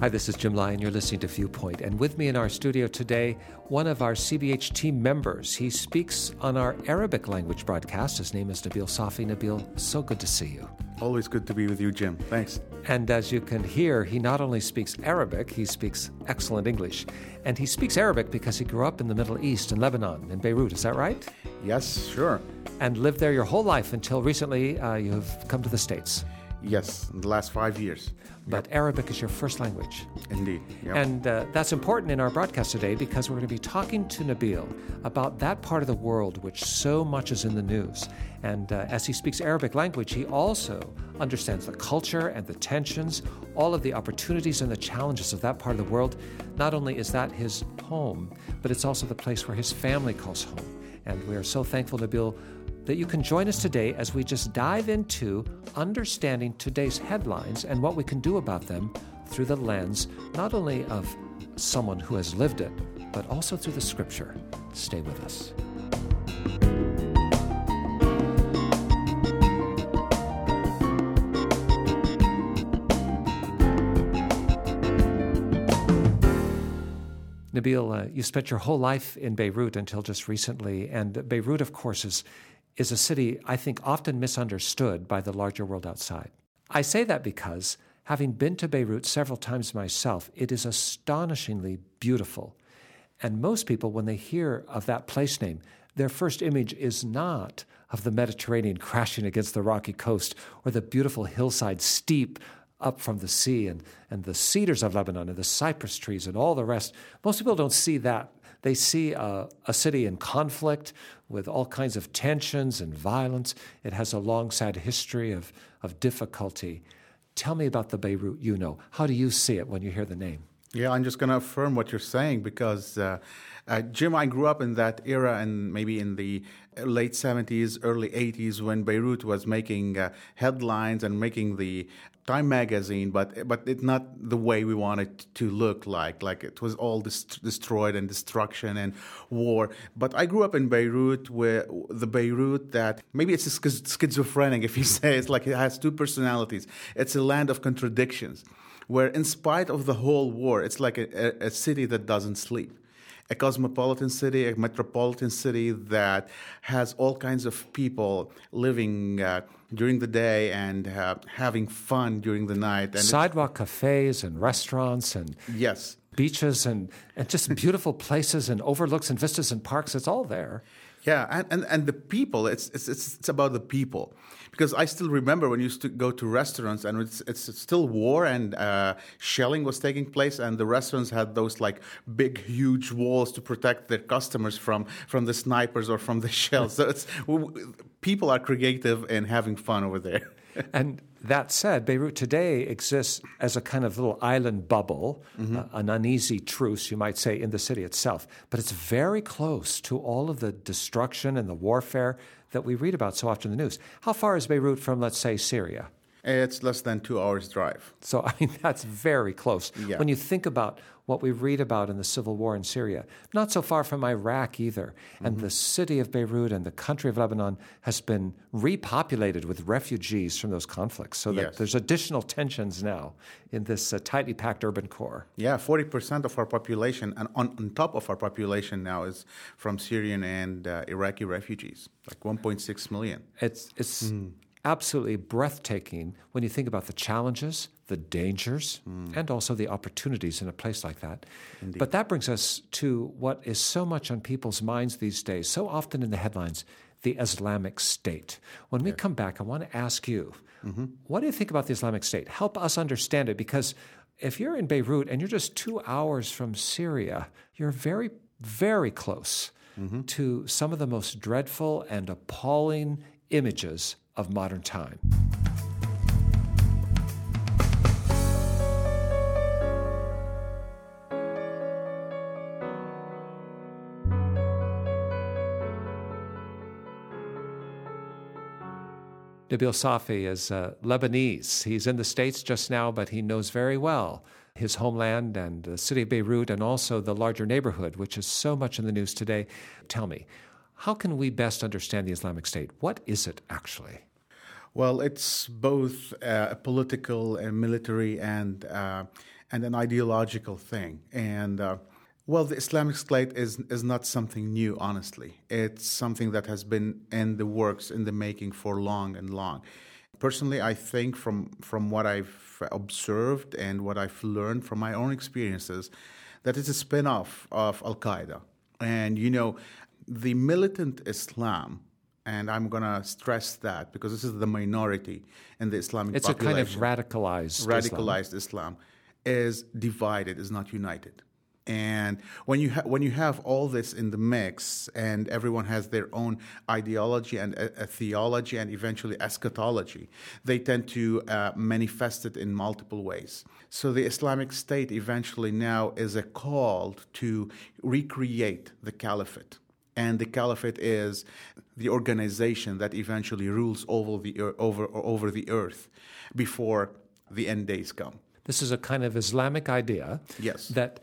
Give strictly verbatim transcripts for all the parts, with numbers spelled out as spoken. Hi, this is Jim Lyon. You're listening to Viewpoint. And with me in our studio today, one of our C B H team members. He speaks on our Arabic language broadcast. His name is Nabil Safi. Nabil, so good to see you. Always good to be with you, Jim. Thanks. And as you can hear, he not only speaks Arabic, he speaks excellent English. And he speaks Arabic because he grew up in the Middle East, in Lebanon, in Beirut. Is that right? Yes, sure. And lived there your whole life until recently uh, you've come to the States. Yes, in the last five years. But yep. Arabic is your first language. Indeed. Yep. And uh, that's important in our broadcast today because we're going to be talking to Nabil about that part of the world which so much is in the news. And uh, as he speaks Arabic language, he also understands the culture and the tensions, all of the opportunities and the challenges of that part of the world. Not only is that his home, but it's also the place where his family calls home. And we are so thankful, Nabil, that you can join us today as we just dive into understanding today's headlines and what we can do about them through the lens not only of someone who has lived it, but also through the scripture. Stay with us. Nabil, uh, you spent your whole life in Beirut until just recently, and Beirut, of course, is is a city I think often misunderstood by the larger world outside. I say that because, having been to Beirut several times myself, it is astonishingly beautiful. And most people, when they hear of that place name, their first image is not of the Mediterranean crashing against the rocky coast or the beautiful hillside steep up from the sea and, and the cedars of Lebanon and the cypress trees and all the rest. Most people don't see that. They see a, a city in conflict with all kinds of tensions and violence. It has a long, sad history of, of difficulty. Tell me about the Beirut you know. How do you see it when you hear the name? Yeah, I'm just going to affirm what you're saying because, uh, uh, Jim, I grew up in that era and maybe in the late seventies, early eighties when Beirut was making uh, headlines and making the Time magazine, but but it's not the way we want it to look like. Like it was all dest- destroyed and destruction and war. But I grew up in Beirut, where the Beirut that maybe it's schizophrenic if you say it's like it has two personalities. It's a land of contradictions, where in spite of the whole war, it's like a, a city that doesn't sleep. A cosmopolitan city, a metropolitan city that has all kinds of people living uh, during the day and uh, having fun during the night. And sidewalk cafes and restaurants and yes, beaches and, and just beautiful places and overlooks and vistas and parks. It's all there. Yeah, and, and, and the people, it's, it's it's about the people. Because I still remember when you used to go to restaurants and it's, it's still war and uh, shelling was taking place and the restaurants had those like big, huge walls to protect their customers from, from the snipers or from the shells. So it's people are creative and having fun over there. And that said, Beirut today exists as a kind of little island bubble, mm-hmm. uh, an uneasy truce, you might say, in the city itself. But it's very close to all of the destruction and the warfare that we read about so often in the news. How far is Beirut from, let's say, Syria? It's less than two hours' drive. So, I mean, that's very close. Yeah. When you think about what we read about in the civil war in Syria, not so far from Iraq either. Mm-hmm. And the city of Beirut and the country of Lebanon has been repopulated with refugees from those conflicts. So that yes. there's additional tensions now in this uh, tightly packed urban core. Yeah, forty percent of our population, and on, on top of our population now, is from Syrian and uh, Iraqi refugees, like one point six million. It's... it's mm. absolutely breathtaking when you think about the challenges, the dangers, mm. and also the opportunities in a place like that. Indeed. But that brings us to what is so much on people's minds these days, so often in the headlines, the Islamic State. When we yes. come back, I want to ask you, mm-hmm. what do you think about the Islamic State? Help us understand it, because if you're in Beirut and you're just two hours from Syria, you're very, very close mm-hmm. to some of the most dreadful and appalling images of modern time. Nabil Safi is uh, Lebanese. He's in the States just now, but he knows very well his homeland and the city of Beirut and also the larger neighborhood, which is so much in the news today. Tell me, how can we best understand the Islamic State? What is it actually? Well, it's both uh, a political and military and uh, and an ideological thing. And uh, well, the Islamic State is is not something new, honestly. It's something that has been in the works, in the making for long and long. Personally, I think from, from what I've observed and what I've learned from my own experiences, that it's a spin-off of Al-Qaeda. And, you know, the militant Islam, and I'm going to stress that because this is the minority in the Islamic it's population. It's a kind of radicalized Radicalized Islam. Islam is divided, is not united. And when you ha- when you have all this in the mix and everyone has their own ideology and a, a theology and eventually eschatology, they tend to uh, manifest it in multiple ways. So the Islamic State eventually now is a call to recreate the caliphate. And the caliphate is the organization that eventually rules over the over over the earth before the end days come. This is a kind of Islamic idea. Yes. That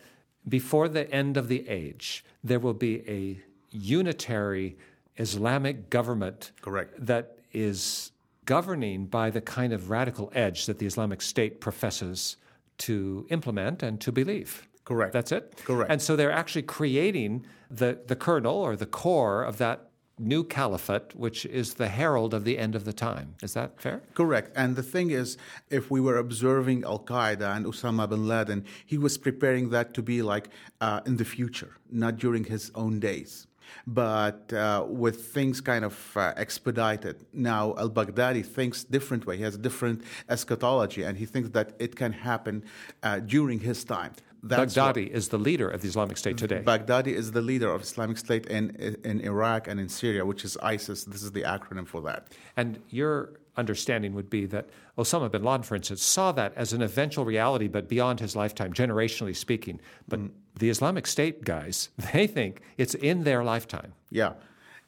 before the end of the age, there will be a unitary Islamic government. Correct. That is governing by the kind of radical edge that the Islamic State professes to implement and to believe. Correct. That's it? Correct. And so they're actually creating the, the kernel or the core of that new caliphate, which is the herald of the end of the time. Is that fair? Correct. And the thing is, if we were observing Al-Qaeda and Osama bin Laden, he was preparing that to be like uh, in the future, not during his own days. But uh, with things kind of uh, expedited, now al-Baghdadi thinks different way. He has different eschatology, and he thinks that it can happen uh, during his time. That's Baghdadi what, is the leader of the Islamic State today. Baghdadi is the leader of Islamic State in in Iraq and in Syria, which is ISIS. This is the acronym for that. And your understanding would be that Osama bin Laden, for instance, saw that as an eventual reality, but beyond his lifetime, generationally speaking. But mm. the Islamic State guys, they think it's in their lifetime. Yeah.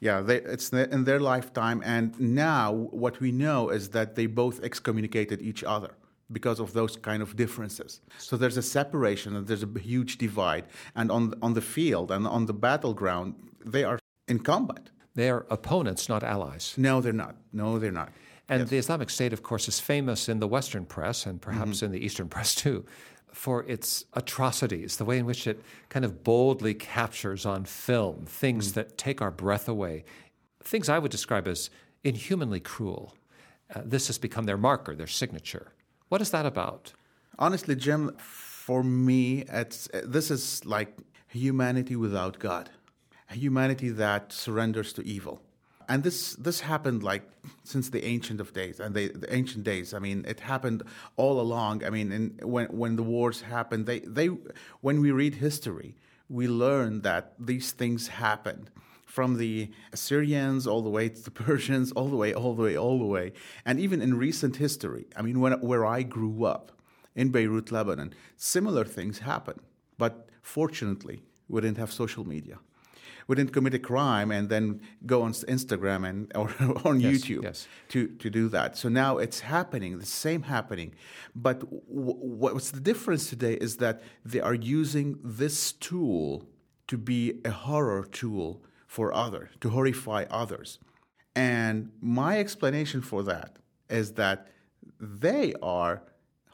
Yeah, they, it's in their lifetime. And now what we know is that they both excommunicated each other because of those kind of differences. So there's a separation and there's a huge divide. And on on the field and on the battleground, they are in combat. They are opponents, not allies. No, they're not. No, they're not. And yes. The Islamic State, of course, is famous in the Western press and perhaps mm-hmm. in the Eastern press too for its atrocities, the way in which it kind of boldly captures on film things mm-hmm. that take our breath away, things I would describe as inhumanly cruel. Uh, this has become their marker, their signature. What is that about? Honestly, Jim, for me, it's this is like humanity without God, a humanity that surrenders to evil. And this this happened like since the ancient of days and the, the ancient days. I mean, it happened all along. I mean, in, when when the wars happened, they they when we read history, we learn that these things happened from the Assyrians all the way to the Persians, all the way, all the way, all the way, and even in recent history. I mean, when where I grew up in Beirut, Lebanon, similar things happened. But fortunately, we didn't have social media. We didn't commit a crime and then go on Instagram and or on yes, YouTube yes. to to do that. So now it's happening, the same happening. But w- what's the difference today is that they are using this tool to be a horror tool for others, to horrify others. And my explanation for that is that they are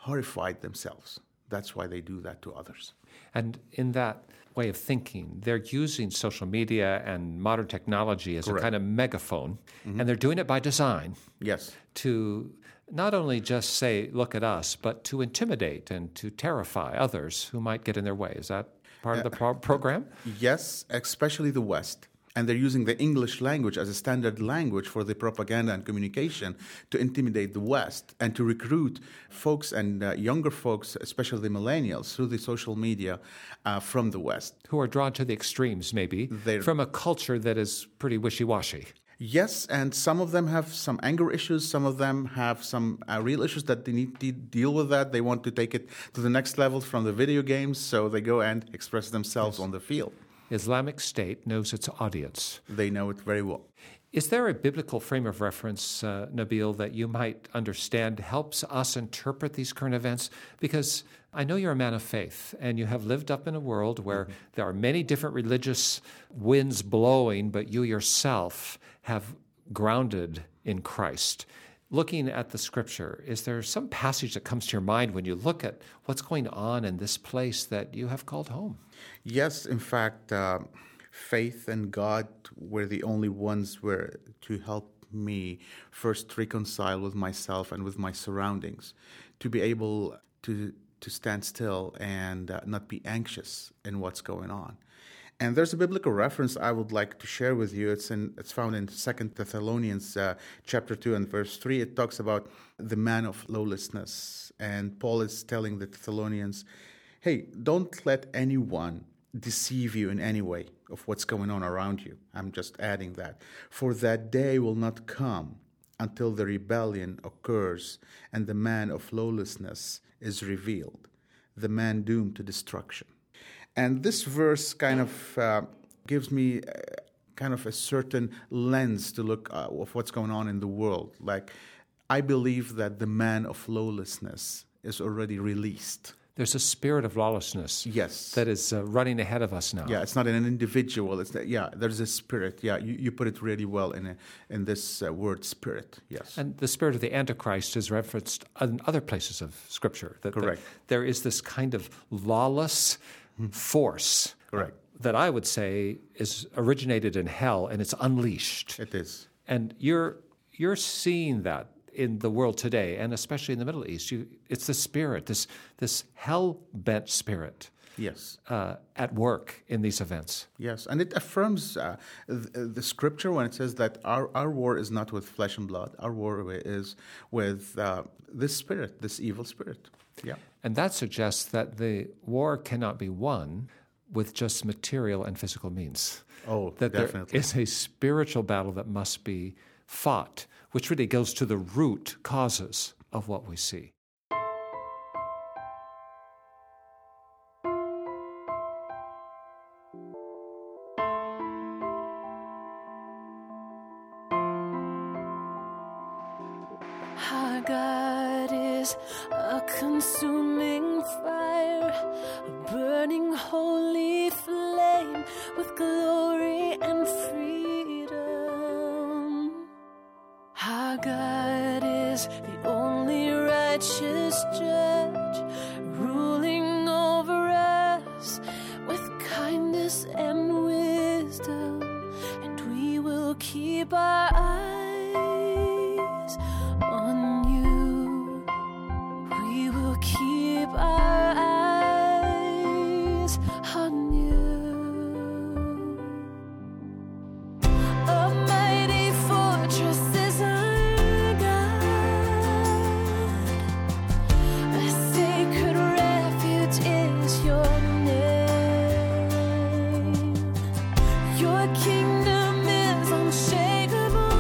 horrified themselves. That's why they do that to others. And in that way of thinking, they're using social media and modern technology as Correct. A kind of megaphone, mm-hmm. and they're doing it by design. Yes. To not only just say, look at us, but to intimidate and to terrify others who might get in their way. Is that part uh, of the pro- program? Yes, especially the West. And they're using the English language as a standard language for the propaganda and communication to intimidate the West and to recruit folks and uh, younger folks, especially the millennials, through the social media uh, from the West. Who are drawn to the extremes, maybe, they're... from a culture that is pretty wishy-washy. Yes, and some of them have some anger issues. Some of them have some uh, real issues that they need to deal with that. They want to take it to the next level from the video games, so they go and express themselves yes. on the field. Islamic State knows its audience. They know it very well. Is there a biblical frame of reference, uh, Nabil, that you might understand helps us interpret these current events? Because I know you're a man of faith, and you have lived up in a world where mm-hmm. there are many different religious winds blowing, but you yourself have grounded in Christ. looking at the Scripture, is there some passage that comes to your mind when you look at what's going on in this place that you have called home? Yes, in fact, uh, faith and God were the only ones were to help me first reconcile with myself and with my surroundings, to be able to to stand still and uh, not be anxious in what's going on. And there's a biblical reference I would like to share with you. It's in it's found in Second Thessalonians uh, chapter two and verse three. It talks about the man of lawlessness, and Paul is telling the Thessalonians, "Hey, don't let anyone deceive you in any way of what's going on around you." I'm just adding that. "For that day will not come until the rebellion occurs and the man of lawlessness is revealed, the man doomed to destruction." And this verse kind of uh, gives me uh, kind of a certain lens to look at uh, what's going on in the world. Like, I believe that the man of lawlessness is already released. There's a spirit of lawlessness, yes, that is uh, running ahead of us now. Yeah, it's not an individual. It's that, yeah, there's a spirit. Yeah, you, you put it really well in a, in this uh, word, spirit. Yes, and the spirit of the Antichrist is referenced in other places of Scripture. That, correct. That there is this kind of lawless force, correct, that I would say is originated in hell, and it's unleashed. It is. And you're you're seeing that in the world today, and especially in the Middle East. You, it's the spirit, this this hell-bent spirit, yes, uh, at work in these events. Yes, and it affirms uh, the, the Scripture when it says that our, our war is not with flesh and blood. Our war is with uh, this spirit, this evil spirit. Yeah. And that suggests that the war cannot be won with just material and physical means. Oh, that definitely. There is a spiritual battle that must be fought, which really goes to the root causes of what we see. Our God is a consuming fire, a burning holy flame with glory and freedom. Our God is the only righteous judge, ruling over us with kindness and wisdom, and we will keep our eyes on our eyes on you. A mighty fortress is our God. A sacred refuge is your name. Your kingdom is unshakable.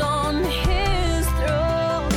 On his throne,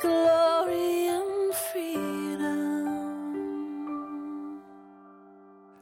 glory and freedom.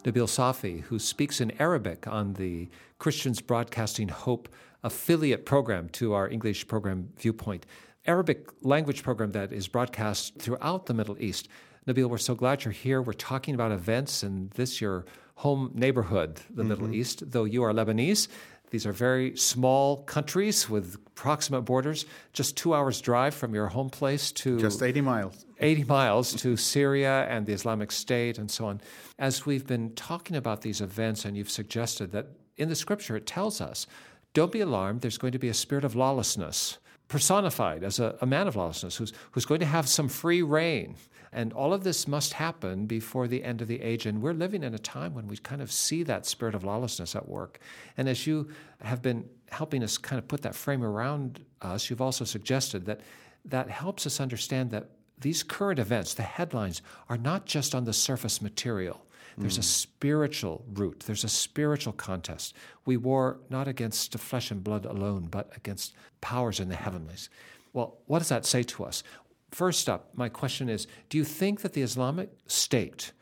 Nabil Safi, who speaks in Arabic on the Christians Broadcasting Hope affiliate program to our English program Viewpoint, Arabic language program that is broadcast throughout the Middle East. Nabil, we're so glad you're here. We're talking about events in this, your home neighborhood, the mm-hmm. Middle East, though you are Lebanese. These are very small countries with proximate borders, just two hours' drive from your home place to... Just eighty miles. eighty miles to Syria and the Islamic State and so on. As we've been talking about these events, and you've suggested that in the Scripture it tells us, don't be alarmed, there's going to be a spirit of lawlessness, personified as a, a man of lawlessness who's, who's going to have some free reign. And all of this must happen before the end of the age. And we're living in a time when we kind of see that spirit of lawlessness at work. And as you have been helping us kind of put that frame around us, you've also suggested that that helps us understand that these current events, the headlines, are not just on the surface material. There's mm. a spiritual root. There's a spiritual contest. We war not against flesh and blood alone, but against powers in the heavenlies. Well, what does that say to us? First up, my question is, do you think that the Islamic State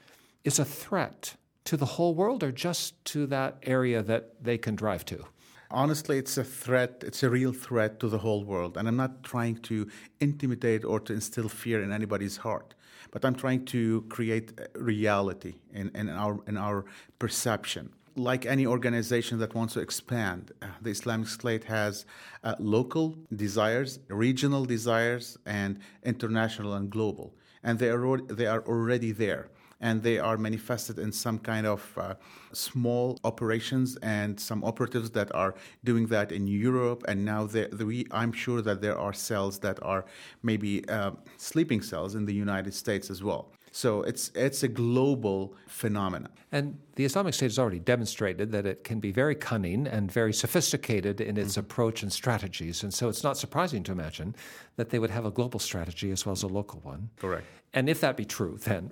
is a threat to the whole world or just to that area that they can drive to? Honestly, it's a threat. It's a real threat to the whole world. And I'm not trying to intimidate or to instill fear in anybody's heart, but I'm trying to create reality in, in, our, in our perception. Like any organization that wants to expand, the Islamic State has uh, local desires, regional desires, and international and global. And they are, they are already there. And they are manifested in some kind of uh, small operations and some operatives that are doing that in Europe. And now the, we, I'm sure that there are cells that are maybe uh, sleeping cells in the United States as well. So it's it's a global phenomenon. And the Islamic State has already demonstrated that it can be very cunning and very sophisticated in its mm-hmm. approach and strategies. And so it's not surprising to imagine that they would have a global strategy as well as a local one. Correct. And if that be true, then...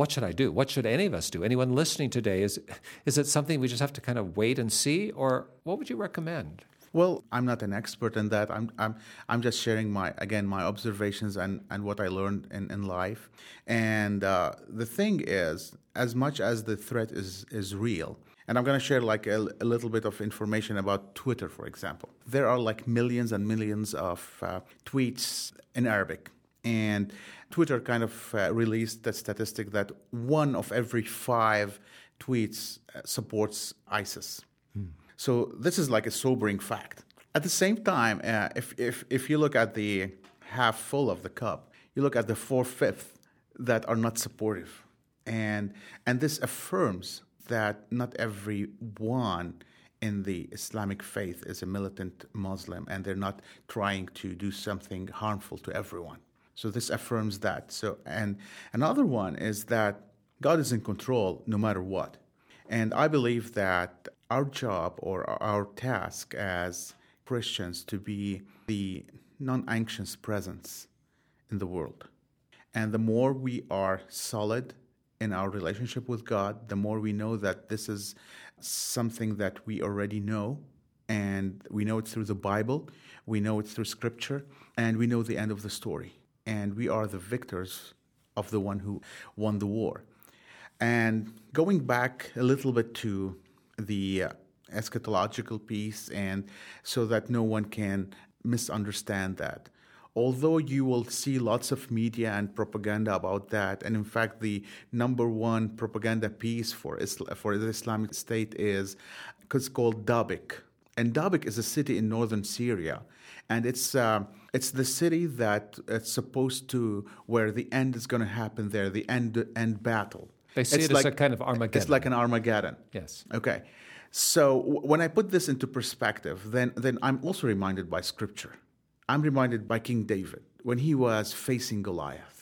what should I do? What should any of us do? Anyone listening today, is is it something we just have to kind of wait and see, or what would you recommend? Well, I'm not an expert in that. I'm I'm I'm just sharing my again my observations and, and what I learned in, in life. And uh, the thing is, as much as the threat is is real, and I'm going to share like a, a little bit of information about Twitter, for example. There are like millions and millions of uh, tweets in Arabic. And Twitter kind of uh, released the statistic that one of every five tweets supports ISIS. Hmm. So this is like a sobering fact. At the same time, uh, if, if, if you look at the half full of the cup, you look at the four-fifths that are not supportive. And, and this affirms that not everyone in the Islamic faith is a militant Muslim, and they're not trying to do something harmful to everyone. So this affirms that. So, and another one is that God is in control no matter what. And I believe that our job or our task as Christians to be the non-anxious presence in the world. And the more we are solid in our relationship with God, the more we know that this is something that we already know. And we know it through the Bible. We know it through Scripture. And we know the end of the story. And we are the victors of the one who won the war. And going back a little bit to the eschatological piece, and so that no one can misunderstand that. Although you will see lots of media and propaganda about that, and in fact the number one propaganda piece for Islam, for the Islamic State is it's called Dabik. And Dabik is a city in northern Syria, and it's uh, it's the city that it's supposed to where the end is going to happen there, the end end battle. They see it's it like, as a kind of Armageddon. It's like an Armageddon. Yes. Okay. So w- when I put this into perspective, then then I'm also reminded by Scripture. I'm reminded by King David when he was facing Goliath.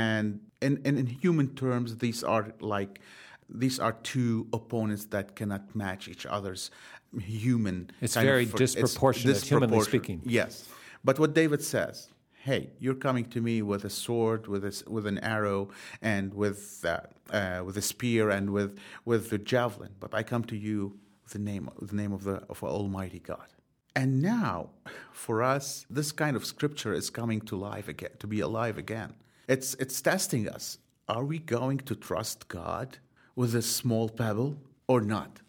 And in, in, in human terms, these are like these are two opponents that cannot match each other's human. It's very of, disproportionate, it's humanly speaking. Yes. But what David says, hey, you're coming to me with a sword, with a, with an arrow, and with uh, uh, with a spear, and with with the javelin. But I come to you with the name, with the name of the of Almighty God. And now, for us, this kind of scripture is coming to life again, to be alive again. It's it's testing us. Are we going to trust God with a small pebble or not?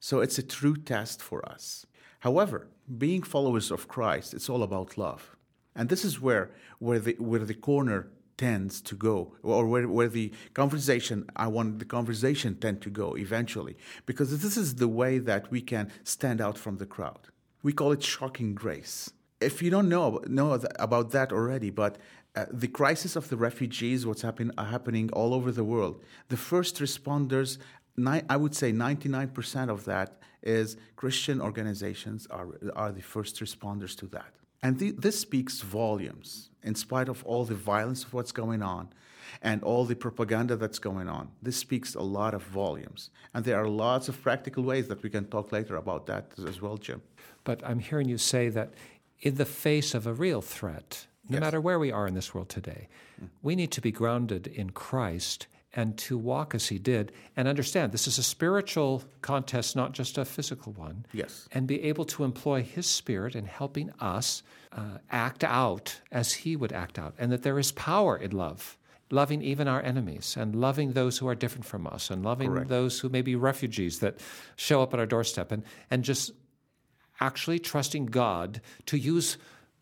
So it's a true test for us. However, being followers of Christ, it's all about love. And this is where where the where the corner tends to go, or where, where the conversation, I want the conversation tend to go eventually, because this is the way that we can stand out from the crowd. We call it shocking grace. If you don't know, know about that already, but uh, the crisis of the refugees, what's happen, uh, happening all over the world, the first responders, ni- I would say ninety-nine percent of that is Christian organizations are, are the first responders to that. And the, this speaks volumes, in spite of all the violence of what's going on and all the propaganda that's going on. This speaks a lot of volumes. And there are lots of practical ways that we can talk later about that as well, Jim. But I'm hearing you say that in the face of a real threat, no yes. matter where we are in this world today, mm. we need to be grounded in Christ and to walk as he did, and understand this is a spiritual contest, not just a physical one. Yes. And be able to employ his spirit in helping us uh, act out as he would act out, and that there is power in love, loving even our enemies, and loving those who are different from us, and loving Correct. Those who may be refugees that show up at our doorstep, and, and just actually trusting God to use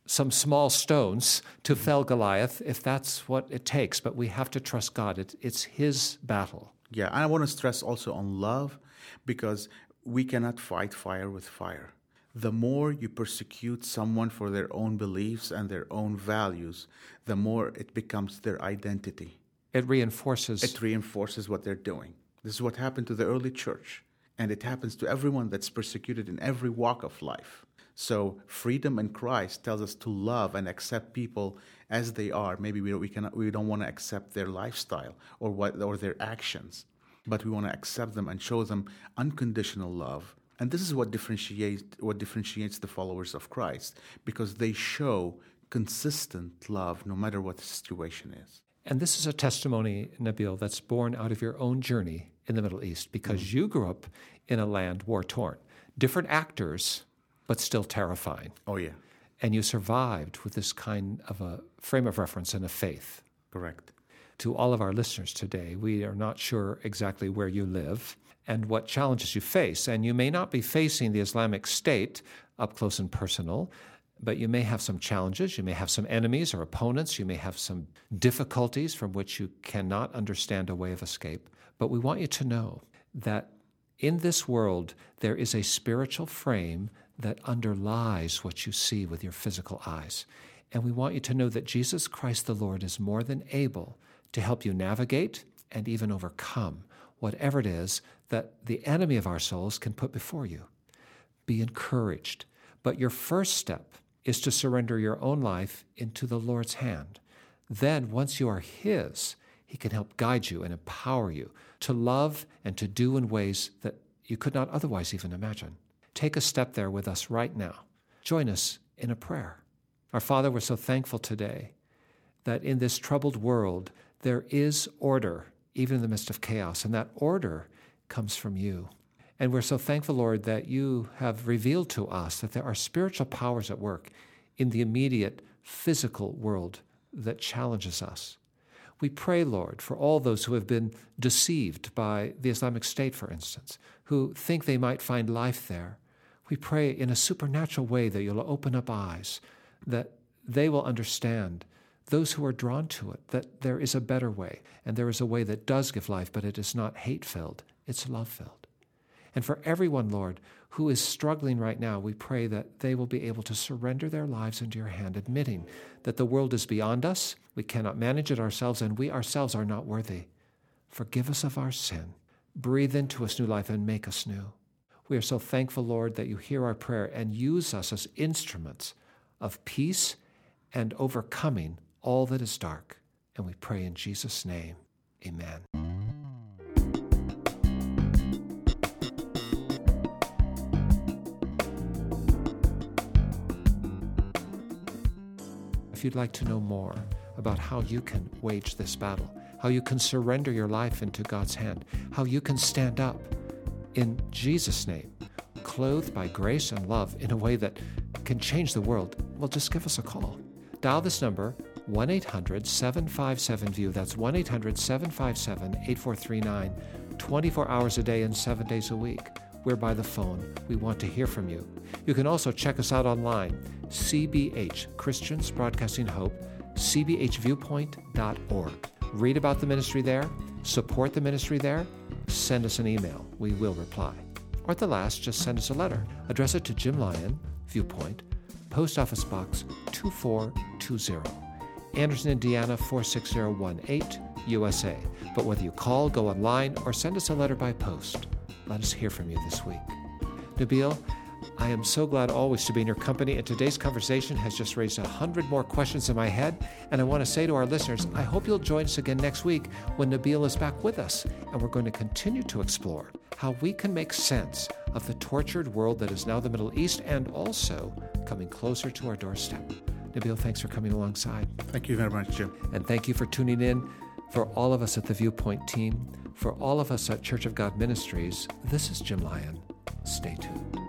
some small stones to mm-hmm. fell Goliath, if that's what it takes. But we have to trust God. It, it's his battle. Yeah, and I want to stress also on love, because we cannot fight fire with fire. The more you persecute someone for their own beliefs and their own values, the more it becomes their identity. It reinforces. It reinforces what they're doing. This is what happened to the early church, and it happens to everyone that's persecuted in every walk of life. So freedom in Christ tells us to love and accept people as they are. Maybe we we cannot, we don't want to accept their lifestyle or what or their actions, but we want to accept them and show them unconditional love. And this is what differentiates what differentiates the followers of Christ, because they show consistent love no matter what the situation is. And this is a testimony, Nabil, that's born out of your own journey in the Middle East, because mm. you grew up in a land war-torn, different actors, but still terrifying. Oh, yeah. And you survived with this kind of a frame of reference and a faith. Correct. To all of our listeners today, we are not sure exactly where you live and what challenges you face. And you may not be facing the Islamic State up close and personal, but you may have some challenges. You may have some enemies or opponents. You may have some difficulties from which you cannot understand a way of escape. But we want you to know that in this world, there is a spiritual frame that underlies what you see with your physical eyes. And we want you to know that Jesus Christ the Lord is more than able to help you navigate and even overcome whatever it is that the enemy of our souls can put before you. Be encouraged. But your first step is to surrender your own life into the Lord's hand. Then, once you are his, he can help guide you and empower you to love and to do in ways that you could not otherwise even imagine. Take a step there with us right now. Join us in a prayer. Our Father, we're so thankful today that in this troubled world, there is order, even in the midst of chaos, and that order comes from you. And we're so thankful, Lord, that you have revealed to us that there are spiritual powers at work in the immediate physical world that challenges us. We pray, Lord, for all those who have been deceived by the Islamic State, for instance, who think they might find life there. We pray in a supernatural way that you'll open up eyes, that they will understand, those who are drawn to it, that there is a better way, and there is a way that does give life, but it is not hate-filled, it's love-filled. And for everyone, Lord, who is struggling right now, we pray that they will be able to surrender their lives into your hand, admitting that the world is beyond us, we cannot manage it ourselves, and we ourselves are not worthy. Forgive us of our sin. Breathe into us new life and make us new. We are so thankful, Lord, that you hear our prayer and use us as instruments of peace and overcoming all that is dark. And we pray in Jesus' name, amen. If you'd like to know more about how you can wage this battle, how you can surrender your life into God's hand, how you can stand up in Jesus' name, clothed by grace and love in a way that can change the world, well, just give us a call. Dial this number, one eight hundred seven five seven VIEW. That's one eight hundred seven five seven eight four three nine, twenty-four hours a day and seven days a week. We're by the phone. We want to hear from you. You can also check us out online, C B H, Christians Broadcasting Hope, c b h viewpoint dot org. Read about the ministry there, support the ministry there, send us an email. We will reply. Or at the last, just send us a letter. Address it to Jim Lyon, Viewpoint, Post Office Box two four two zero, Anderson, Indiana four six zero one eight, U S A. But whether you call, go online, or send us a letter by post, let us hear from you this week. Nabil, I am so glad always to be in your company, and today's conversation has just raised a hundred more questions in my head, and I want to say to our listeners, I hope you'll join us again next week when Nabil is back with us, and we're going to continue to explore how we can make sense of the tortured world that is now the Middle East and also coming closer to our doorstep. Nabil, thanks for coming alongside. Thank you very much, Jim. And thank you for tuning in. For all of us at the Viewpoint team, for all of us at Church of God Ministries, this is Jim Lyon. Stay tuned.